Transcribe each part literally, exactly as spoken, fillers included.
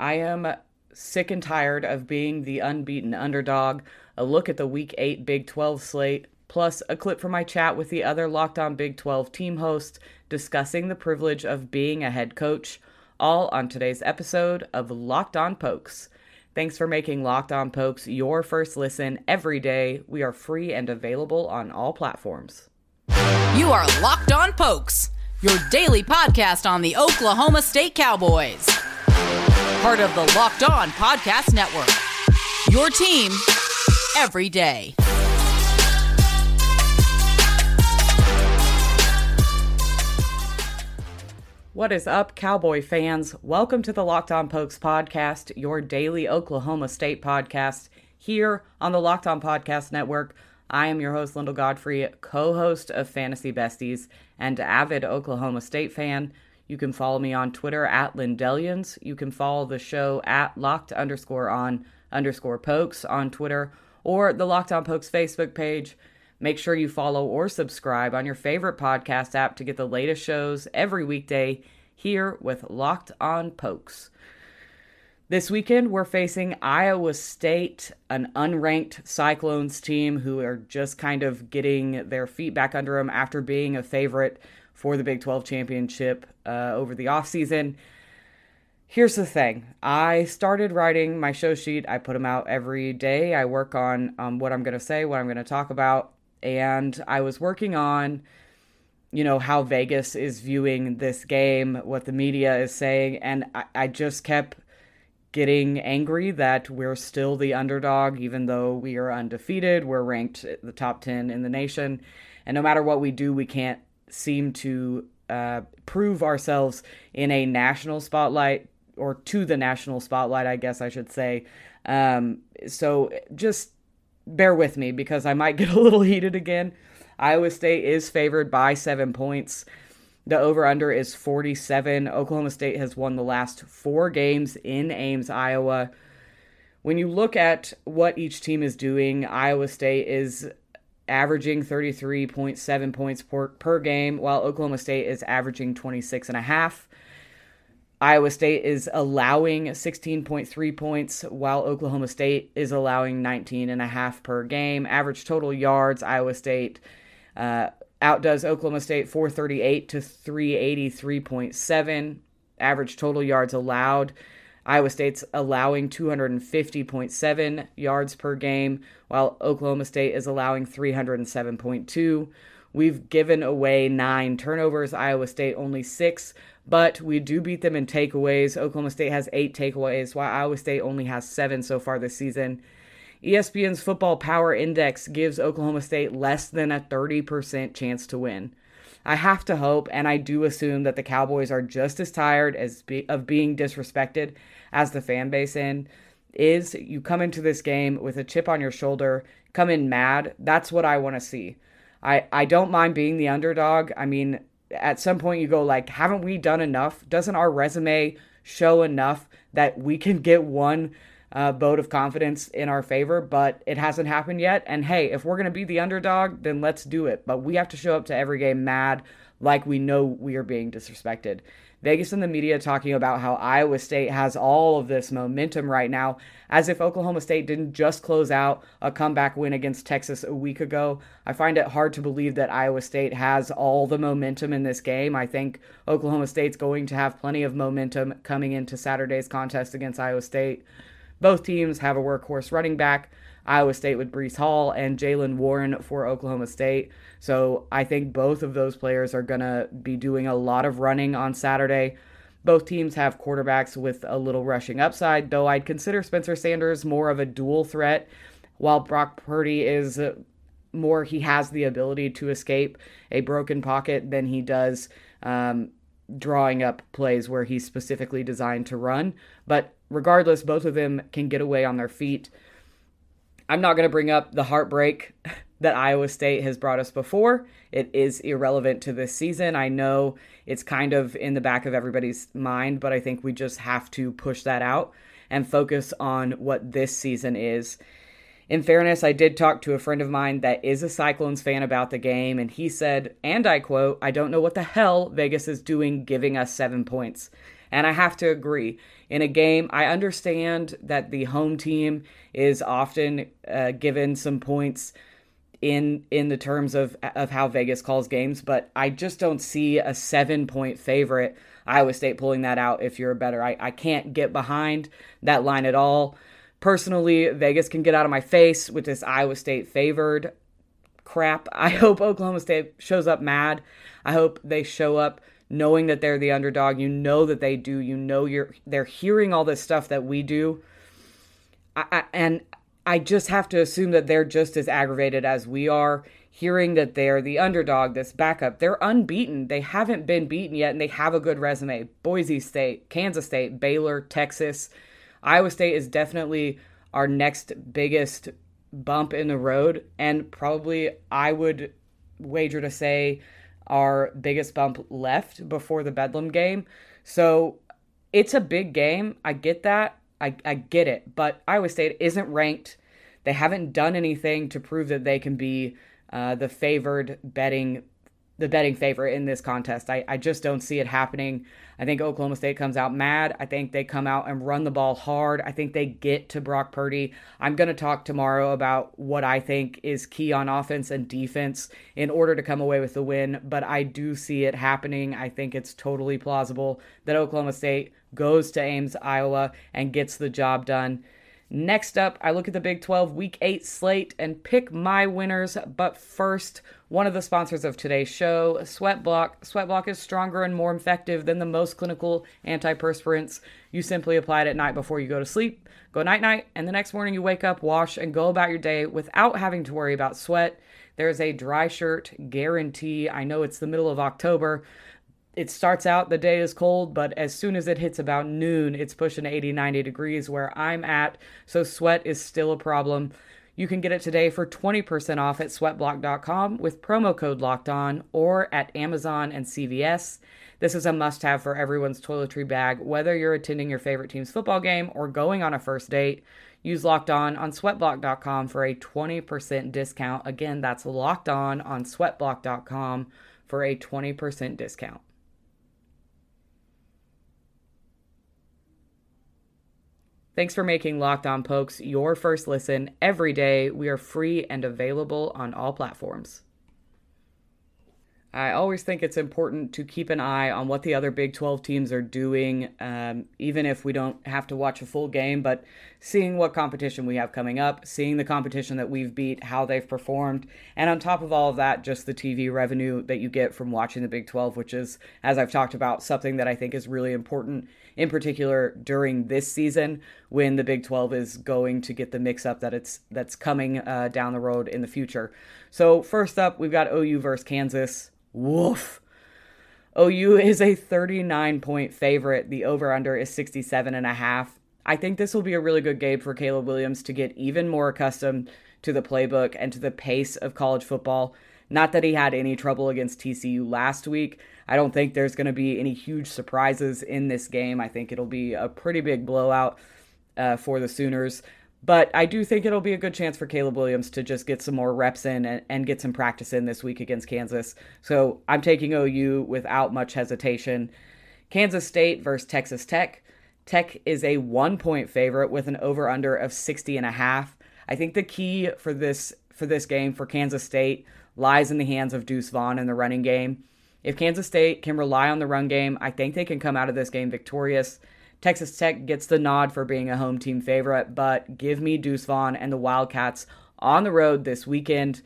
I am sick and tired of being the unbeaten underdog. A look at the Week eight Big twelve slate, plus a clip from my chat with the other Locked On Big twelve team hosts discussing the privilege of being a head coach, all on today's episode of Locked On Pokes. Thanks for making Locked On Pokes your first listen every day. We are free and available on all platforms. You are Locked On Pokes, your daily podcast on the Oklahoma State Cowboys. Part of the Locked On Podcast Network, your team every day. What is up, Cowboy fans? Welcome to the Locked On Pokes podcast, your daily Oklahoma State podcast, here on the Locked On Podcast Network. I am your host, Lindell Godfrey, co-host of Fantasy Besties and avid Oklahoma State fan. You can follow me on Twitter at Lindellians. You can follow the show at Locked underscore on underscore Pokes on Twitter or the Locked On Pokes Facebook page. Make sure you follow or subscribe on your favorite podcast app to get the latest shows every weekday here with Locked On Pokes. This weekend, we're facing Iowa State, an unranked Cyclones team who are just kind of getting their feet back under them after being a favorite for the Big twelve championship uh, over the offseason. Here's the thing. I started writing my show sheet. I put them out every day. I work on um, what I'm going to say, what I'm going to talk about. And I was working on, you know, how Vegas is viewing this game, what the media is saying. And I, I just kept getting angry that we're still the underdog, even though we are undefeated. We're ranked the top ten in the nation. And no matter what we do, we can't seem to uh, prove ourselves in a national spotlight, or to the national spotlight, I guess I should say. Um, so just bear with me because I might get a little heated again. Iowa State is favored by seven points. The over-under is forty-seven. Oklahoma State has won the last four games in Ames, Iowa. When you look at what each team is doing, Iowa State is averaging thirty-three point seven points per, per game, while Oklahoma State is averaging twenty-six point five. Iowa State is allowing sixteen point three points, while Oklahoma State is allowing nineteen point five per game. Average total yards, Iowa State Uh, outdoes Oklahoma State four thirty-eight to three eighty-three point seven. Average total yards allowed, Iowa State's allowing two fifty point seven yards per game, while Oklahoma State is allowing three oh seven point two. We've given away nine turnovers, Iowa State only six, but we do beat them in takeaways. Oklahoma State has eight takeaways, while Iowa State only has seven so far this season. E S P N's Football Power Index gives Oklahoma State less than a thirty percent chance to win. I have to hope, and I do assume, that the Cowboys are just as tired as be- of being disrespected as the fan base in is. You come into this game with a chip on your shoulder, come in mad. That's what I want to see. I, I don't mind being the underdog. I mean, at some point you go like, haven't we done enough? Doesn't our resume show enough that we can get one Uh, vote of confidence in our favor? But it hasn't happened yet. And hey, if we're going to be the underdog, then let's do it. But we have to show up to every game mad, like we know we are being disrespected. Vegas and the media talking about how Iowa State has all of this momentum right now, as if Oklahoma State didn't just close out a comeback win against Texas a week ago. I find it hard to believe that Iowa State has all the momentum in this game. I think Oklahoma State's going to have plenty of momentum coming into Saturday's contest against Iowa State. Both teams have a workhorse running back, Iowa State with Breece Hall and Jaylen Warren for Oklahoma State. So I think both of those players are going to be doing a lot of running on Saturday. Both teams have quarterbacks with a little rushing upside, though I'd consider Spencer Sanders more of a dual threat, while Brock Purdy is more, he has the ability to escape a broken pocket than he does um, drawing up plays where he's specifically designed to run. But regardless, both of them can get away on their feet. I'm not going to bring up the heartbreak that Iowa State has brought us before. It is irrelevant to this season. I know it's kind of in the back of everybody's mind, but I think we just have to push that out and focus on what this season is. In fairness, I did talk to a friend of mine that is a Cyclones fan about the game, and he said, and I quote, "I don't know what the hell Vegas is doing giving us seven points. And I have to agree. In a game, I understand that the home team is often uh, given some points in in the terms of, of how Vegas calls games, but I just don't see a seven-point favorite Iowa State pulling that out if you're a better. I, I can't get behind that line at all. Personally, Vegas can get out of my face with this Iowa State favored crap. I hope Oklahoma State shows up mad. I hope they show up knowing that they're the underdog. You know that they do. You know you're they're hearing all this stuff that we do. I, I, and I just have to assume that they're just as aggravated as we are, hearing that they're the underdog, this backup. They're unbeaten. They haven't been beaten yet, and they have a good resume. Boise State, Kansas State, Baylor, Texas. Iowa State is definitely our next biggest bump in the road, and probably I would wager to say our biggest bump left before the Bedlam game. So it's a big game. I get that. I, I get it. But Iowa State isn't ranked. They haven't done anything to prove that they can be uh, the favored betting the betting favorite in this contest. I, I just don't see it happening. I think Oklahoma State comes out mad. I think they come out and run the ball hard. I think they get to Brock Purdy. I'm going to talk tomorrow about what I think is key on offense and defense in order to come away with the win, but I do see it happening. I think it's totally plausible that Oklahoma State goes to Ames, Iowa, and gets the job done. Next up, I look at the Big twelve Week eight slate and pick my winners. But first, one of the sponsors of today's show, Sweatblock. Sweatblock is stronger and more effective than the most clinical antiperspirants. You simply apply it at night before you go to sleep, go night-night, and the next morning you wake up, wash, and go about your day without having to worry about sweat. There's a dry shirt guarantee. I know it's the middle of October. It starts out, the day is cold, but as soon as it hits about noon, it's pushing eighty, ninety degrees where I'm at, so sweat is still a problem. You can get it today for twenty percent off at sweatblock dot com with promo code LOCKEDON or at Amazon and C V S. This is a must-have for everyone's toiletry bag, whether you're attending your favorite team's football game or going on a first date. Use Locked On on sweatblock dot com for a twenty percent discount. Again, that's Locked On on sweatblock dot com for a twenty percent discount. Thanks for making Locked On Pokes your first listen every day. We are free and available on all platforms. I always think it's important to keep an eye on what the other Big twelve teams are doing, um, even if we don't have to watch a full game, but seeing what competition we have coming up, seeing the competition that we've beat, how they've performed, and on top of all of that, just the T V revenue that you get from watching the Big twelve, which is, as I've talked about, something that I think is really important, in particular during this season when the Big twelve is going to get the mix-up that it's that's coming uh, down the road in the future. So first up, we've got O U versus Kansas. Woof. O U is a thirty-nine point favorite. The over-under is sixty-seven and a half. I think this will be a really good game for Caleb Williams to get even more accustomed to the playbook and to the pace of college football. Not that he had any trouble against T C U last week. I don't think there's going to be any huge surprises in this game. I think it'll be a pretty big blowout uh, for the Sooners. But I do think it'll be a good chance for Caleb Williams to just get some more reps in and, and get some practice in this week against Kansas. So I'm taking O U without much hesitation. Kansas State versus Texas Tech. Tech is a one-point favorite with an over-under of sixty and a half. I think the key for this for this game for Kansas State lies in the hands of Deuce Vaughn in the running game. If Kansas State can rely on the run game, I think they can come out of this game victorious. Texas Tech gets the nod for being a home team favorite, but give me Deuce Vaughn and the Wildcats on the road this weekend.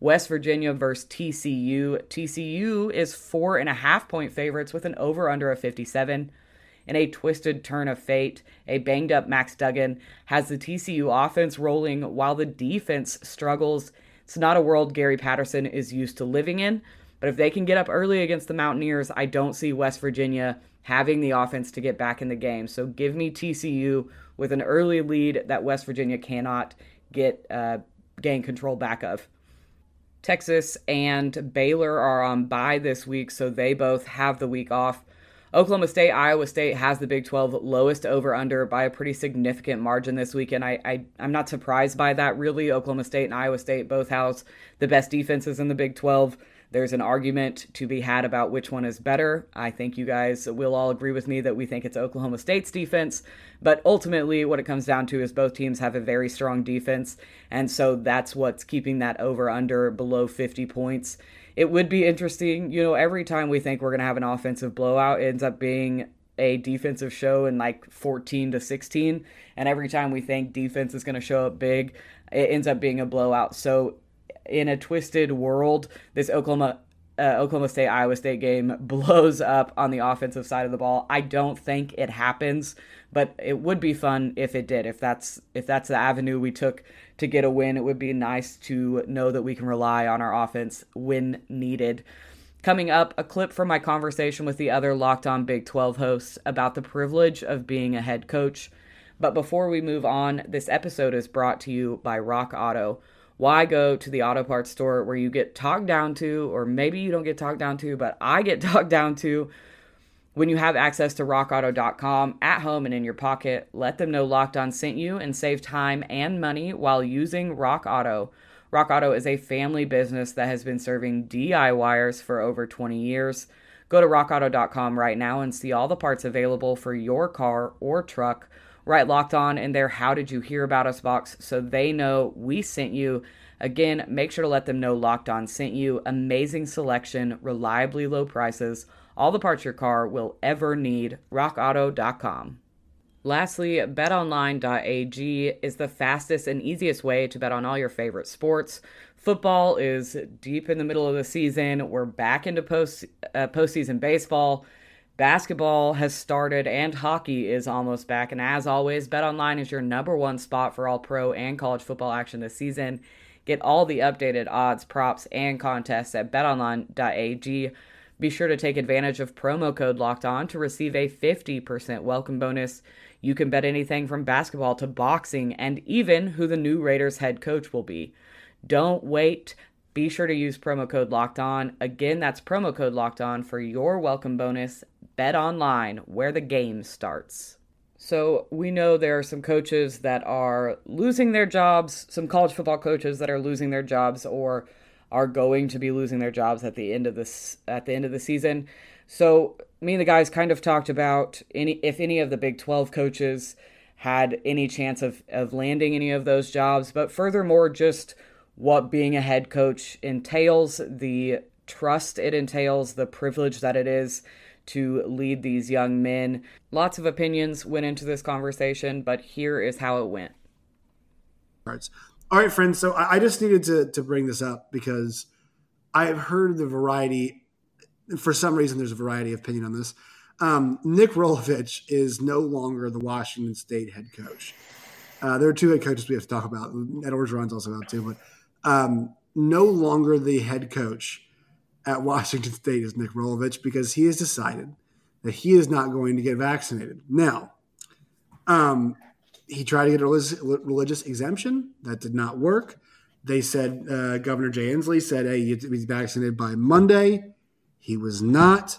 West Virginia versus T C U. T C U is four and a half point favorites with an over-under of fifty-seven. In a twisted turn of fate, a banged-up Max Duggan has the T C U offense rolling while the defense struggles. It's not a world Gary Patterson is used to living in, but if they can get up early against the Mountaineers, I don't see West Virginia having the offense to get back in the game. So give me T C U with an early lead that West Virginia cannot get uh, gain control back of. Texas and Baylor are on bye this week, so they both have the week off. Oklahoma State, Iowa State has the Big twelve lowest over-under by a pretty significant margin this weekend. I, I, I'm not surprised by that, really. Oklahoma State and Iowa State both house the best defenses in the Big twelve. There's an argument to be had about which one is better. I think you guys will all agree with me that we think it's Oklahoma State's defense, but ultimately what it comes down to is both teams have a very strong defense, and so that's what's keeping that over-under below fifty points. It would be interesting, you know, every time we think we're going to have an offensive blowout, it ends up being a defensive show in like fourteen to sixteen, and every time we think defense is going to show up big, it ends up being a blowout. So in a twisted world, this Oklahoma uh, Oklahoma State Iowa State game blows up on the offensive side of the ball. I don't think it happens, but it would be fun if it did. If that's if that's the avenue we took to get a win, it would be nice to know that we can rely on our offense when needed. Coming up, a clip from my conversation with the other Locked On Big twelve hosts about the privilege of being a head coach. But before we move on, this episode is brought to you by Rock Auto. Why go to the auto parts store where you get talked down to, or maybe you don't get talked down to, but I get talked down to, when you have access to rock auto dot com at home and in your pocket? Let them know Locked On sent you and save time and money while using Rock Auto. Rock Auto is a family business that has been serving DIYers for over twenty years. Go to rock auto dot com right now and see all the parts available for your car or truck. Right, Locked On in their How Did You Hear About Us box so they know we sent you. Again, make sure to let them know Locked On sent you. Amazing selection, reliably low prices, all the parts your car will ever need. rock auto dot com. Lastly, bet online dot a g is the fastest and easiest way to bet on all your favorite sports. Football is deep in the middle of the season. We're back into post uh, postseason baseball. Basketball has started and hockey is almost back. And as always, BetOnline is your number one spot for all pro and college football action this season. Get all the updated odds, props, and contests at bet online dot a g. Be sure to take advantage of promo code Locked On to receive a fifty percent welcome bonus. You can bet anything from basketball to boxing and even who the new Raiders head coach will be. Don't wait. Be sure to use promo code Locked On. Again, that's promo code Locked On for your welcome bonus. Bet Online, where the game starts. So we know there are some coaches that are losing their jobs, some college football coaches that are losing their jobs or are going to be losing their jobs at the end of this at the end of the season. So me and the guys kind of talked about any if any of the Big twelve coaches had any chance of, of landing any of those jobs, but furthermore, just what being a head coach entails, the trust it entails, the privilege that it is to lead these young men. Lots of opinions went into this conversation, but here is how it went. All right, All right friends. So I just needed to, to bring this up because I've heard the variety. For some reason, there's a variety of opinion on this. Um, Nick Rolovich is no longer the Washington State head coach. Uh, there are two head coaches we have to talk about. Ed Orgeron's also out too, but um, no longer the head coach at Washington State is Nick Rolovich because he has decided that he is not going to get vaccinated. Now, um, he tried to get a religious, religious exemption. That did not work. They said, uh, Governor Jay Inslee said, hey, you have to be vaccinated by Monday. He was not.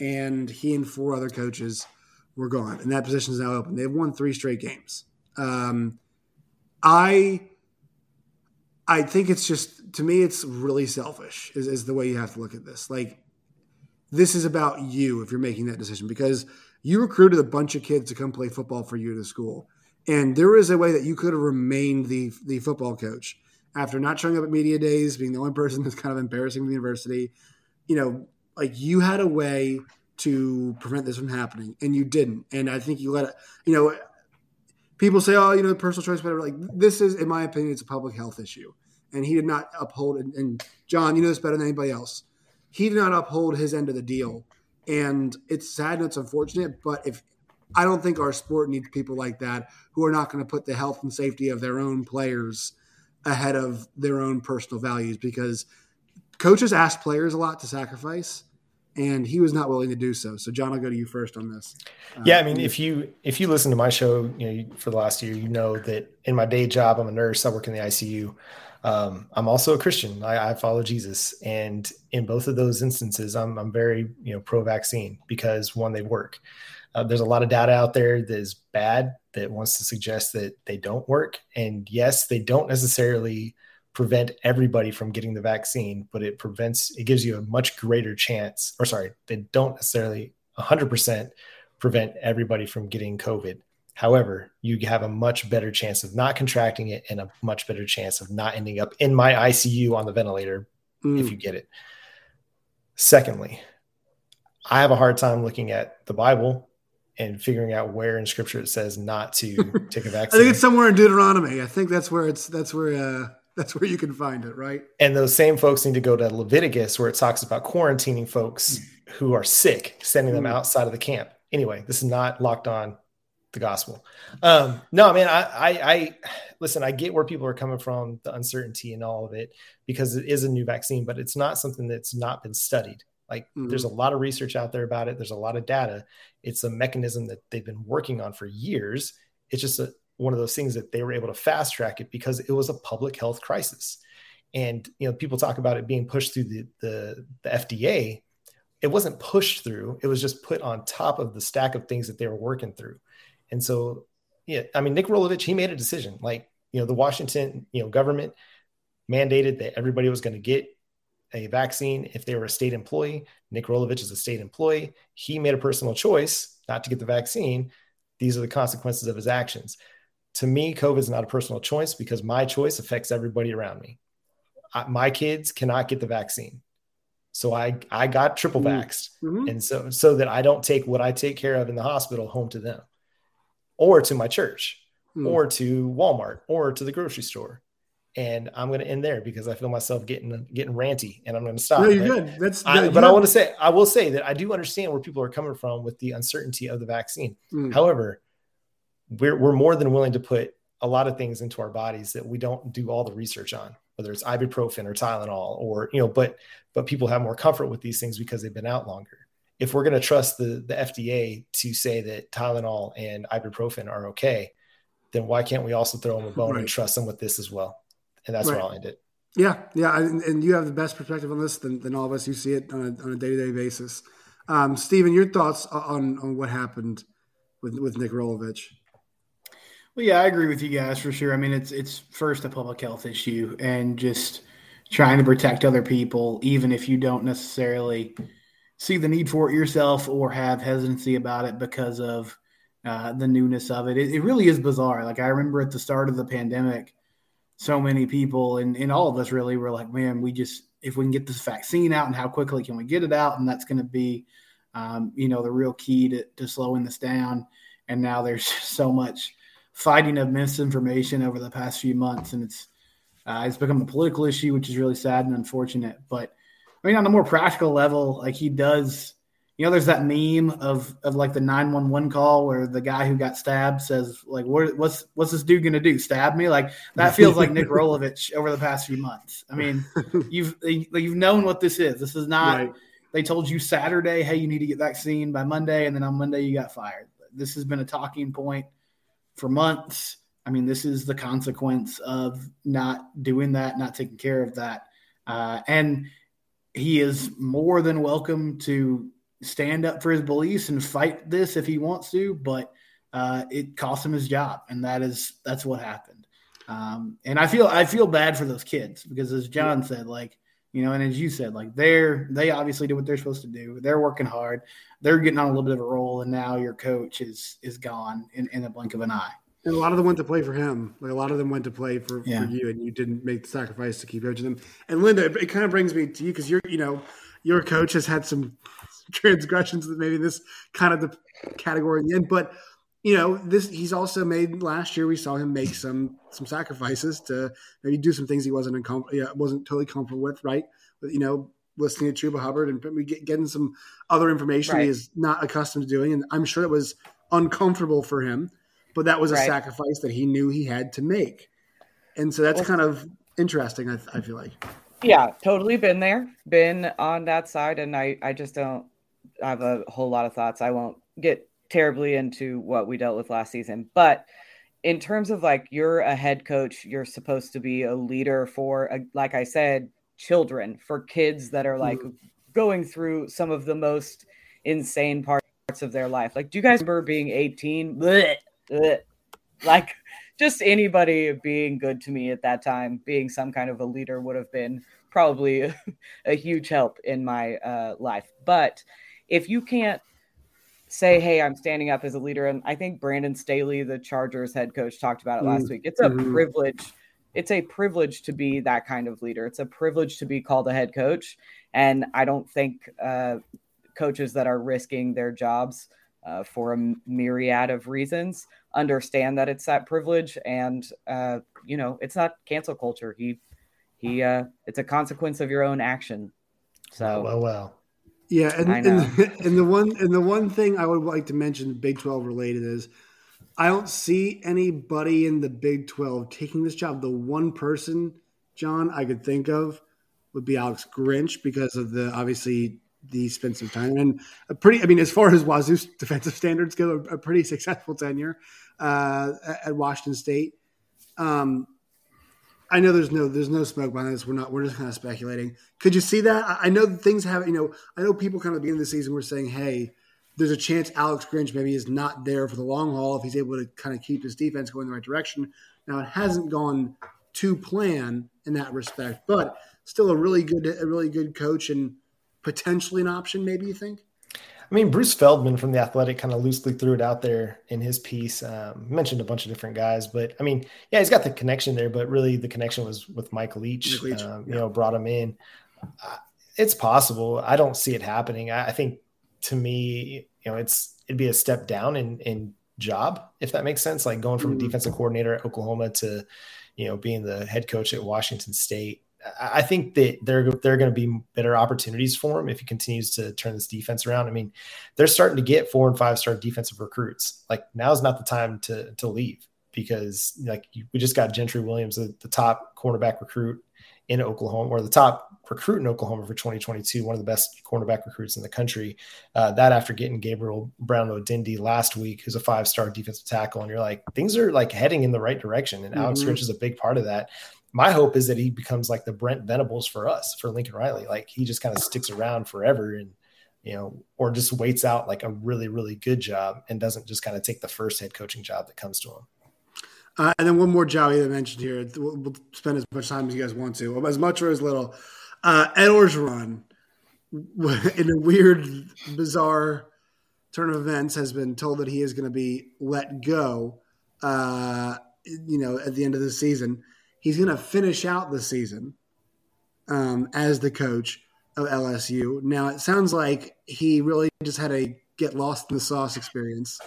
And he and four other coaches were gone. And that position is now open. They've won three straight games. Um, I... I think it's just, to me, it's really selfish is, is the way you have to look at this. Like, this is about you if you're making that decision, because you recruited a bunch of kids to come play football for you at a school. And there is a way that you could have remained the the football coach after not showing up at media days, being the only person that's kind of embarrassing to the university. You know, like, you had a way to prevent this from happening, and you didn't. And I think you let it, you know, people say, oh, you know, personal choice, whatever. Like, this is, in my opinion, it's a public health issue. And he did not uphold, and, and John, you know this better than anybody else. He did not uphold his end of the deal. And it's sad and it's unfortunate, but if I don't think our sport needs people like that who are not going to put the health and safety of their own players ahead of their own personal values, because coaches ask players a lot to sacrifice. And he was not willing to do so. So, John, I'll go to you first on this. Um, yeah, I mean, if you if you listen to my show, you know, you, for the last year, you know that in my day job, I'm a nurse. I work in the I C U. Um, I'm also a Christian. I, I follow Jesus, and in both of those instances, I'm I'm very you know pro-vaccine because, one, they work. Uh, there's a lot of data out there that is bad that wants to suggest that they don't work, and yes, they don't necessarily prevent everybody from getting the vaccine, but it prevents, it gives you a much greater chance, or sorry, they don't necessarily one hundred percent prevent everybody from getting COVID. However, you have a much better chance of not contracting it and a much better chance of not ending up in my I C U on the ventilator mm. if you get it. Secondly, I have a hard time looking at the Bible and figuring out where in Scripture it says not to take a vaccine. I think it's somewhere in Deuteronomy. I think that's where it's that's where uh, that's where you can find it, right? And those same folks need to go to Leviticus, where it talks about quarantining folks mm. who are sick, sending them mm. outside of the camp. Anyway, this is not Locked On the Gospel. Um, no, man, I, I, I listen. I get where people are coming from, the uncertainty and all of it, because it is a new vaccine, but it's not something that's not been studied. Like mm-hmm. there's a lot of research out there about it. There's a lot of data. It's a mechanism that they've been working on for years. It's just a, one of those things that they were able to fast track it because it was a public health crisis. And, you know, people talk about it being pushed through the, the, the F D A. It wasn't pushed through. It was just put on top of the stack of things that they were working through. And so, yeah, I mean, Nick Rolovich, he made a decision. Like, you know, the Washington, you know, government mandated that everybody was going to get a vaccine if they were a state employee. Nick Rolovich is a state employee. He made a personal choice not to get the vaccine. These are the consequences of his actions. To me, COVID is not a personal choice because my choice affects everybody around me. I, my kids cannot get the vaccine. So I, I got triple vaxxed. Mm-hmm. And so, so that I don't take what I take care of in the hospital home to them or to my church mm. or to Walmart or to the grocery store. And I'm going to end there because I feel myself getting getting ranty, and I'm going to stop. No, you're good. That's, I, yeah, but yeah. I want to say, I will say that I do understand where people are coming from with the uncertainty of the vaccine. Mm. However, we're we're more than willing to put a lot of things into our bodies that we don't do all the research on, whether it's ibuprofen or Tylenol, or you know. But but people have more comfort with these things because they've been out longer. If we're going to trust the the F D A to say that Tylenol and ibuprofen are okay, then why can't we also throw them a bone right. and trust them with this as well? And that's right. where I'll end it. Yeah, yeah. And, and you have the best perspective on this than, than all of us. You see it on a, on a day-to-day basis. Um, Stephen, your thoughts on, on what happened with, with Nick Rolovich? Well, yeah, I agree with you guys for sure. I mean, it's it's first a public health issue and just trying to protect other people, even if you don't necessarily see the need for it yourself or have hesitancy about it because of uh, the newness of it. it. It really is bizarre. Like I remember at the start of the pandemic, so many people and, and all of us really were like, man, we just, if we can get this vaccine out and how quickly can we get it out? And that's going to be, um, you know, the real key to, to slowing this down. And now there's so much fighting of misinformation over the past few months. And it's, uh, it's become a political issue, which is really sad and unfortunate. But I mean, on a more practical level, like he does, you know, there's that meme of, of like the nine one one call where the guy who got stabbed says, like, what, what's what's this dude going to do, stab me? Like, that feels like Nick Rolovich over the past few months. I mean, you've you've known what this is. This is not right. They told you Saturday, hey, you need to get vaccine by Monday, and then on Monday you got fired. This has been a talking point for months. I mean, this is the consequence of not doing that, not taking care of that. Uh, and he is more than welcome to stand up for his beliefs and fight this if he wants to, but uh, it cost him his job. And that is, that's what happened. Um, and I feel, I feel bad for those kids because as John said, like, you know, and as you said, like they're, they obviously do what they're supposed to do. They're working hard. They're getting on a little bit of a roll. And now your coach is, is gone in, in the blink of an eye. And a lot of them went to play for him. Like a lot of them went to play for, yeah. for you and you didn't make the sacrifice to keep coaching them. And Linda, it, it kind of brings me to you because you're, you know, your coach has had some transgressions that maybe this kind of the category in the end, but you know, this he's also made last year. We saw him make some some sacrifices to maybe do some things he wasn't uncom- yeah, wasn't totally comfortable with, right? But, you know, listening to Chuba Hubbard and get, getting some other information right. he is not accustomed to doing, and I'm sure it was uncomfortable for him. But that was a right. sacrifice that he knew he had to make, and so that's well, kind of interesting. I, I feel like, yeah, totally been there, been on that side, and I I just don't. I have a whole lot of thoughts. I won't get terribly into what we dealt with last season, but in terms of like, you're a head coach, you're supposed to be a leader for, a, like I said, children, for kids that are like going through some of the most insane parts of their life. Like, do you guys remember being eighteen? Blech, blech. Like, just anybody being good to me at that time, being some kind of a leader would have been probably a, a huge help in my uh, life. But if you can't say, hey, I'm standing up as a leader, and I think Brandon Staley, the Chargers head coach, talked about it last mm-hmm. week. It's a privilege. It's a privilege to be that kind of leader. It's a privilege to be called a head coach. And I don't think uh, coaches that are risking their jobs uh, for a myriad of reasons understand that it's that privilege. And, uh, you know, it's not cancel culture. He, he, uh, it's a consequence of your own action. So, well, well. Yeah, and, and, and the one and the one thing I would like to mention, Big twelve related, is I don't see anybody in the Big twelve taking this job. The one person, John, I could think of would be Alex Grinch because of the obviously the spend of time and a pretty. I mean, as far as Wazoo's defensive standards go, a, a pretty successful tenure uh, at Washington State. Um, I know there's no there's no smoke behind this. We're not we're just kind of speculating. Could you see that? I, I know things have you know. I know people kind of at the beginning of the season were saying, "Hey, there's a chance Alex Grinch maybe is not there for the long haul if he's able to kind of keep his defense going in the right direction." Now it hasn't gone to plan in that respect, but still a really good a really good coach and potentially an option. Maybe you think. I mean, Bruce Feldman from The Athletic kind of loosely threw it out there in his piece, um, mentioned a bunch of different guys. But, I mean, yeah, he's got the connection there, but really the connection was with Mike Leach, Mike Leach. Um, you know, brought him in. Uh, it's possible. I don't see it happening. I, I think, to me, you know, it's it'd be a step down in, in job, if that makes sense, like going from mm-hmm. a defensive coordinator at Oklahoma to, you know, being the head coach at Washington State. I think that there, there are going to be better opportunities for him if he continues to turn this defense around. I mean, they're starting to get four and five star defensive recruits. Like, now's not the time to to leave because, like, you, we just got Gentry Williams, the, the top cornerback recruit in Oklahoma, or the top recruit in Oklahoma for twenty twenty-two, one of the best cornerback recruits in the country. Uh, that after getting Gabriel Brown-Lowdindy last week, who's a five-star defensive tackle, and you're like, things are like heading in the right direction, and mm-hmm. Alex Grinch is a big part of that. My hope is that he becomes like the Brent Venables for us, for Lincoln Riley. Like, he just kind of sticks around forever and, you know, or just waits out like a really, really good job and doesn't just kind of take the first head coaching job that comes to him. Uh, and then one more job you mentioned here. We'll, we'll spend as much time as you guys want to, as much or as little. Uh, Ed Orgeron, in a weird, bizarre turn of events, has been told that he is going to be let go, uh, you know, at the end of the season. He's going to finish out the season um, as the coach of L S U. Now, it sounds like he really just had a get lost in the sauce experience,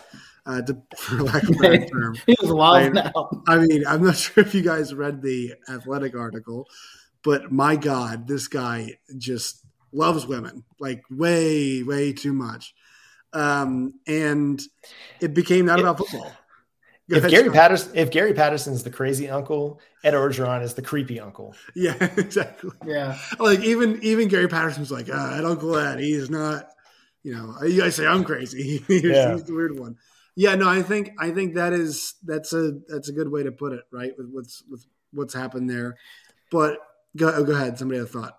uh, to, for lack of a better term. He was wild now. I mean, I'm not sure if you guys read the Athletic article, but my God, this guy just loves women, like way, way too much. Um, and it became not about football. If Gary Patterson, if Gary Patterson's the crazy uncle, Ed Orgeron is the creepy uncle. Yeah, exactly. Yeah, like even even Gary Patterson's like, ah, Ed Uncle Ed, he's not. You know, you guys say I'm crazy. he's, yeah. he's the weird one. Yeah, no, I think I think that is that's a that's a good way to put it, right? With what's with what's happened there. But go oh, go ahead, somebody had a thought.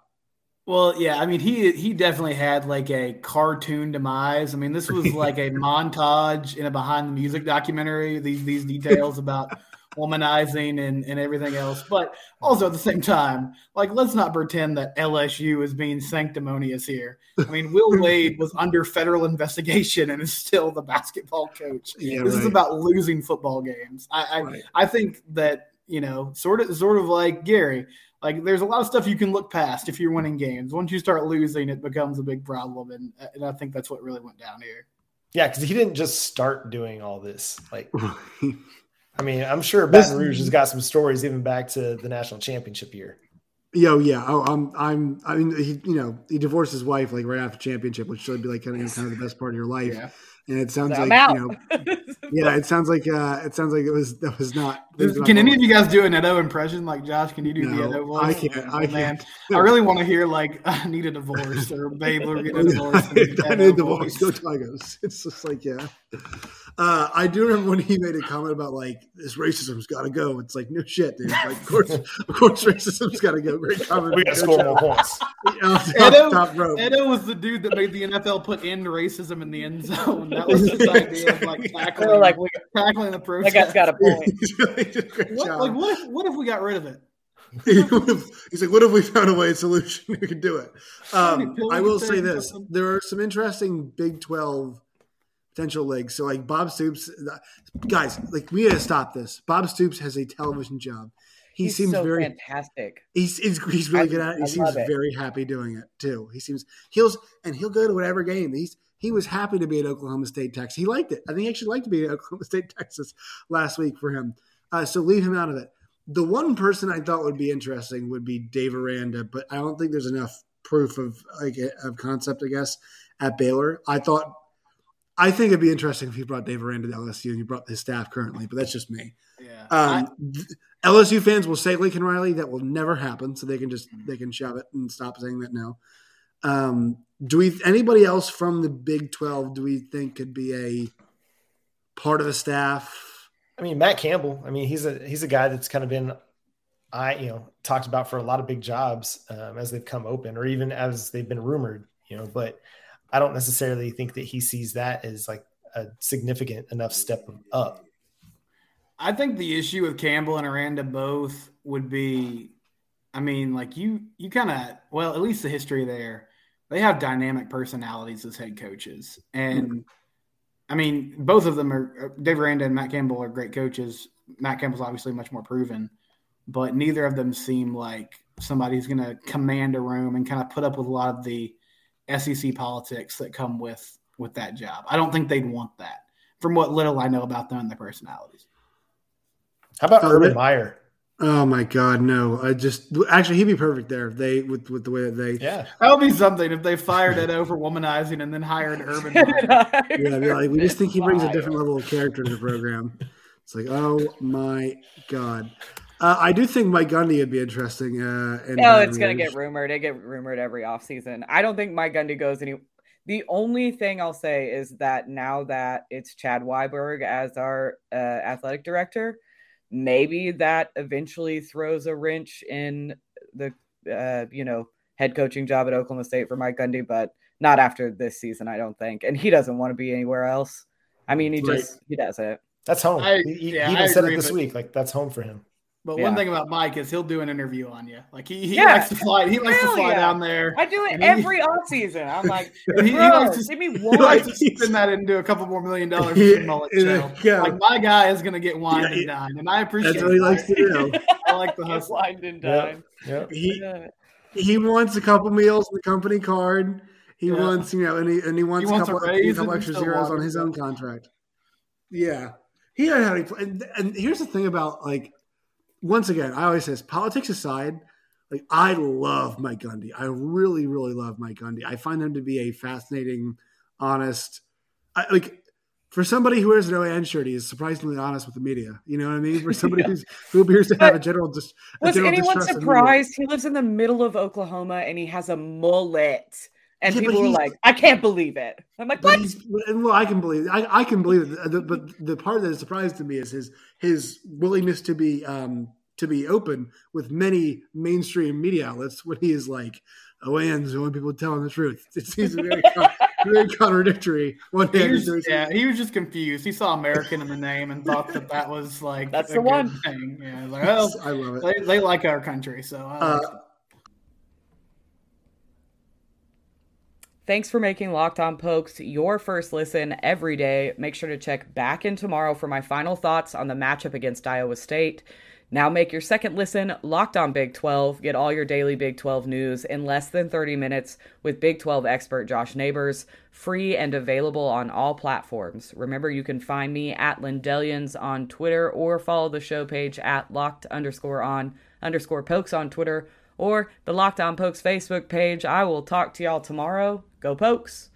Well, yeah, I mean, he he definitely had like a cartoon demise. I mean, this was like a montage in a behind the music documentary, these these details about womanizing and, and everything else. But also at the same time, like, let's not pretend that L S U is being sanctimonious here. I mean, Will Wade was under federal investigation and is still the basketball coach. Yeah, this right. is about losing football games. I I, right. I think that, you know, sort of sort of like Gary, like, there's a lot of stuff you can look past if you're winning games. Once you start losing, it becomes a big problem, and, and I think that's what really went down here. Yeah, because he didn't just start doing all this. Like, I mean, I'm sure Baton Rouge has got some stories even back to the national championship year. Yo, yeah, oh, I'm, I'm, I mean, he, you know, he divorced his wife like right after championship, which should be like kind of, kind of the best part of your life. Yeah. And it sounds I'm like out. You know, yeah. It sounds like uh, it sounds like it was that was not. Was can not any of you guys do an Edo impression? Like, Josh, can you do no, the Edo voice? I can't. I man, can't. I really want to hear like, I need a divorce, or babe, we're getting a divorce. I need a divorce. Go Tigers! It's just like, yeah. Uh, I do remember when he made a comment about, like, this racism's got to go. It's like, no shit, dude. Like, of course, of course racism's got to go. Great comment. We got to score more points. Edo was the dude that made the N F L put end racism in the end zone. That was his idea of, like, tackling, like we, tackling the process. That guy's got a point. What, like, what if, what if we got rid of it? He's like, what if we found a way, a solution? We could do it. Um, I will say this. There are some interesting Big Twelve potential leagues. So, like, Bob Stoops – guys, like, we got to stop this. Bob Stoops has a television job. He he's seems so very fantastic. He's he's, he's really I, good at it. He I seems it. very happy doing it, too. He seems he'll and he'll go to whatever game. He's he was happy to be at Oklahoma State, Texas. He liked it. I think he actually liked to be at Oklahoma State, Texas last week for him. Uh, so leave him out of it. The one person I thought would be interesting would be Dave Aranda, but I don't think there's enough proof of like of concept, I guess, at Baylor. I thought, I think it'd be interesting if you brought Dave Aranda to L S U and you brought his staff currently, but that's just me. Yeah. Um, I, L S U fans will say Lincoln Riley. That will never happen, so they can just they can shove it and stop saying that now. Um, do we anybody else from the Big Twelve? Do we think could be a part of the staff? I mean, Matt Campbell, I mean, he's a he's a guy that's kind of been, I you know, talked about for a lot of big jobs um, as they've come open or even as they've been rumored, you know, but I don't necessarily think that he sees that as like a significant enough step up. I think the issue with Campbell and Aranda both would be, I mean, like you, you kind of, well, at least the history there, they have dynamic personalities as head coaches. And mm-hmm. I mean, both of them are – Dave Aranda and Matt Campbell are great coaches. Matt Campbell's obviously much more proven, but neither of them seem like somebody who's going to command a room and kind of put up with a lot of the S E C politics that come with, with that job. I don't think they'd want that from what little I know about them and their personalities. How about Urban um, Meyer? Oh, my God, no. I just – actually, he'd be perfect there they with, with the way that they – Yeah. That would be something if they fired Ed over womanizing and then hired Urban. Yeah, like, we just think he brings a different level of character to the program. It's like, oh, my God. Uh, I do think Mike Gundy would be interesting. Uh, in no, it's going to get rumored. It gets rumored every offseason. I don't think Mike Gundy goes any – the only thing I'll say is that now that it's Chad Weiberg as our uh, athletic director – maybe that eventually throws a wrench in the, uh, you know, head coaching job at Oklahoma State for Mike Gundy, but not after this season, I don't think. And he doesn't want to be anywhere else. I mean, he right. just, he does it. That's home. I, he yeah, he even said it this week. Like, that's home for him. But yeah. One thing about Mike is he'll do an interview on you. Like, he, he yeah. likes to fly. He likes Hell to fly yeah. down there. I do it every he, off season. I'm like, bro, he, he likes to, give me one. He likes to spend that into a couple more million dollars. He, mullet show. Yeah. Like, my guy is going to get wined yeah, he, and dined, and I appreciate that's what he that. likes to do. I like the hustle. Wined and dined. Yep. Yep. He, he wants a couple meals in the company card. He yeah. wants, you know, and he, and he wants, he wants a couple, a a couple extra zeros on his own contract. Yeah. He had how he play. And, and here's the thing about, like, once again, I always say this, politics aside, like I love Mike Gundy. I really, really love Mike Gundy. I find him to be a fascinating, honest, I, like for somebody who wears an O A N shirt, he is surprisingly honest with the media. You know what I mean? For somebody yeah. who's, who appears to have a general distrust. Was general anyone distrust surprised? He lives in the middle of Oklahoma and he has a mullet. And yeah, people were like, "I can't believe it." I'm like, "What?" Well, I can believe it. I, I can believe it. The, but the part that is surprising to me is his his willingness to be um, to be open with many mainstream media outlets when he is like, "O A N's the only people telling the truth." It seems very con- very contradictory. One day, yeah, he was just confused. He saw American in the name and thought that that was like that's the one thing. Yeah, like, oh, I love it. They, they like our country, so. I like uh, it. Thanks for making Locked On Pokes your first listen every day. Make sure to check back in tomorrow for my final thoughts on the matchup against Iowa State. Now make your second listen Locked On Big Twelve. Get all your daily Big Twelve news in less than thirty minutes with Big Twelve expert Josh Neighbors, free and available on all platforms. Remember, you can find me at Lindellians on Twitter or follow the show page at locked underscore on underscore pokes on Twitter or the Locked On Pokes Facebook page. I will talk to y'all tomorrow. Go Pokes!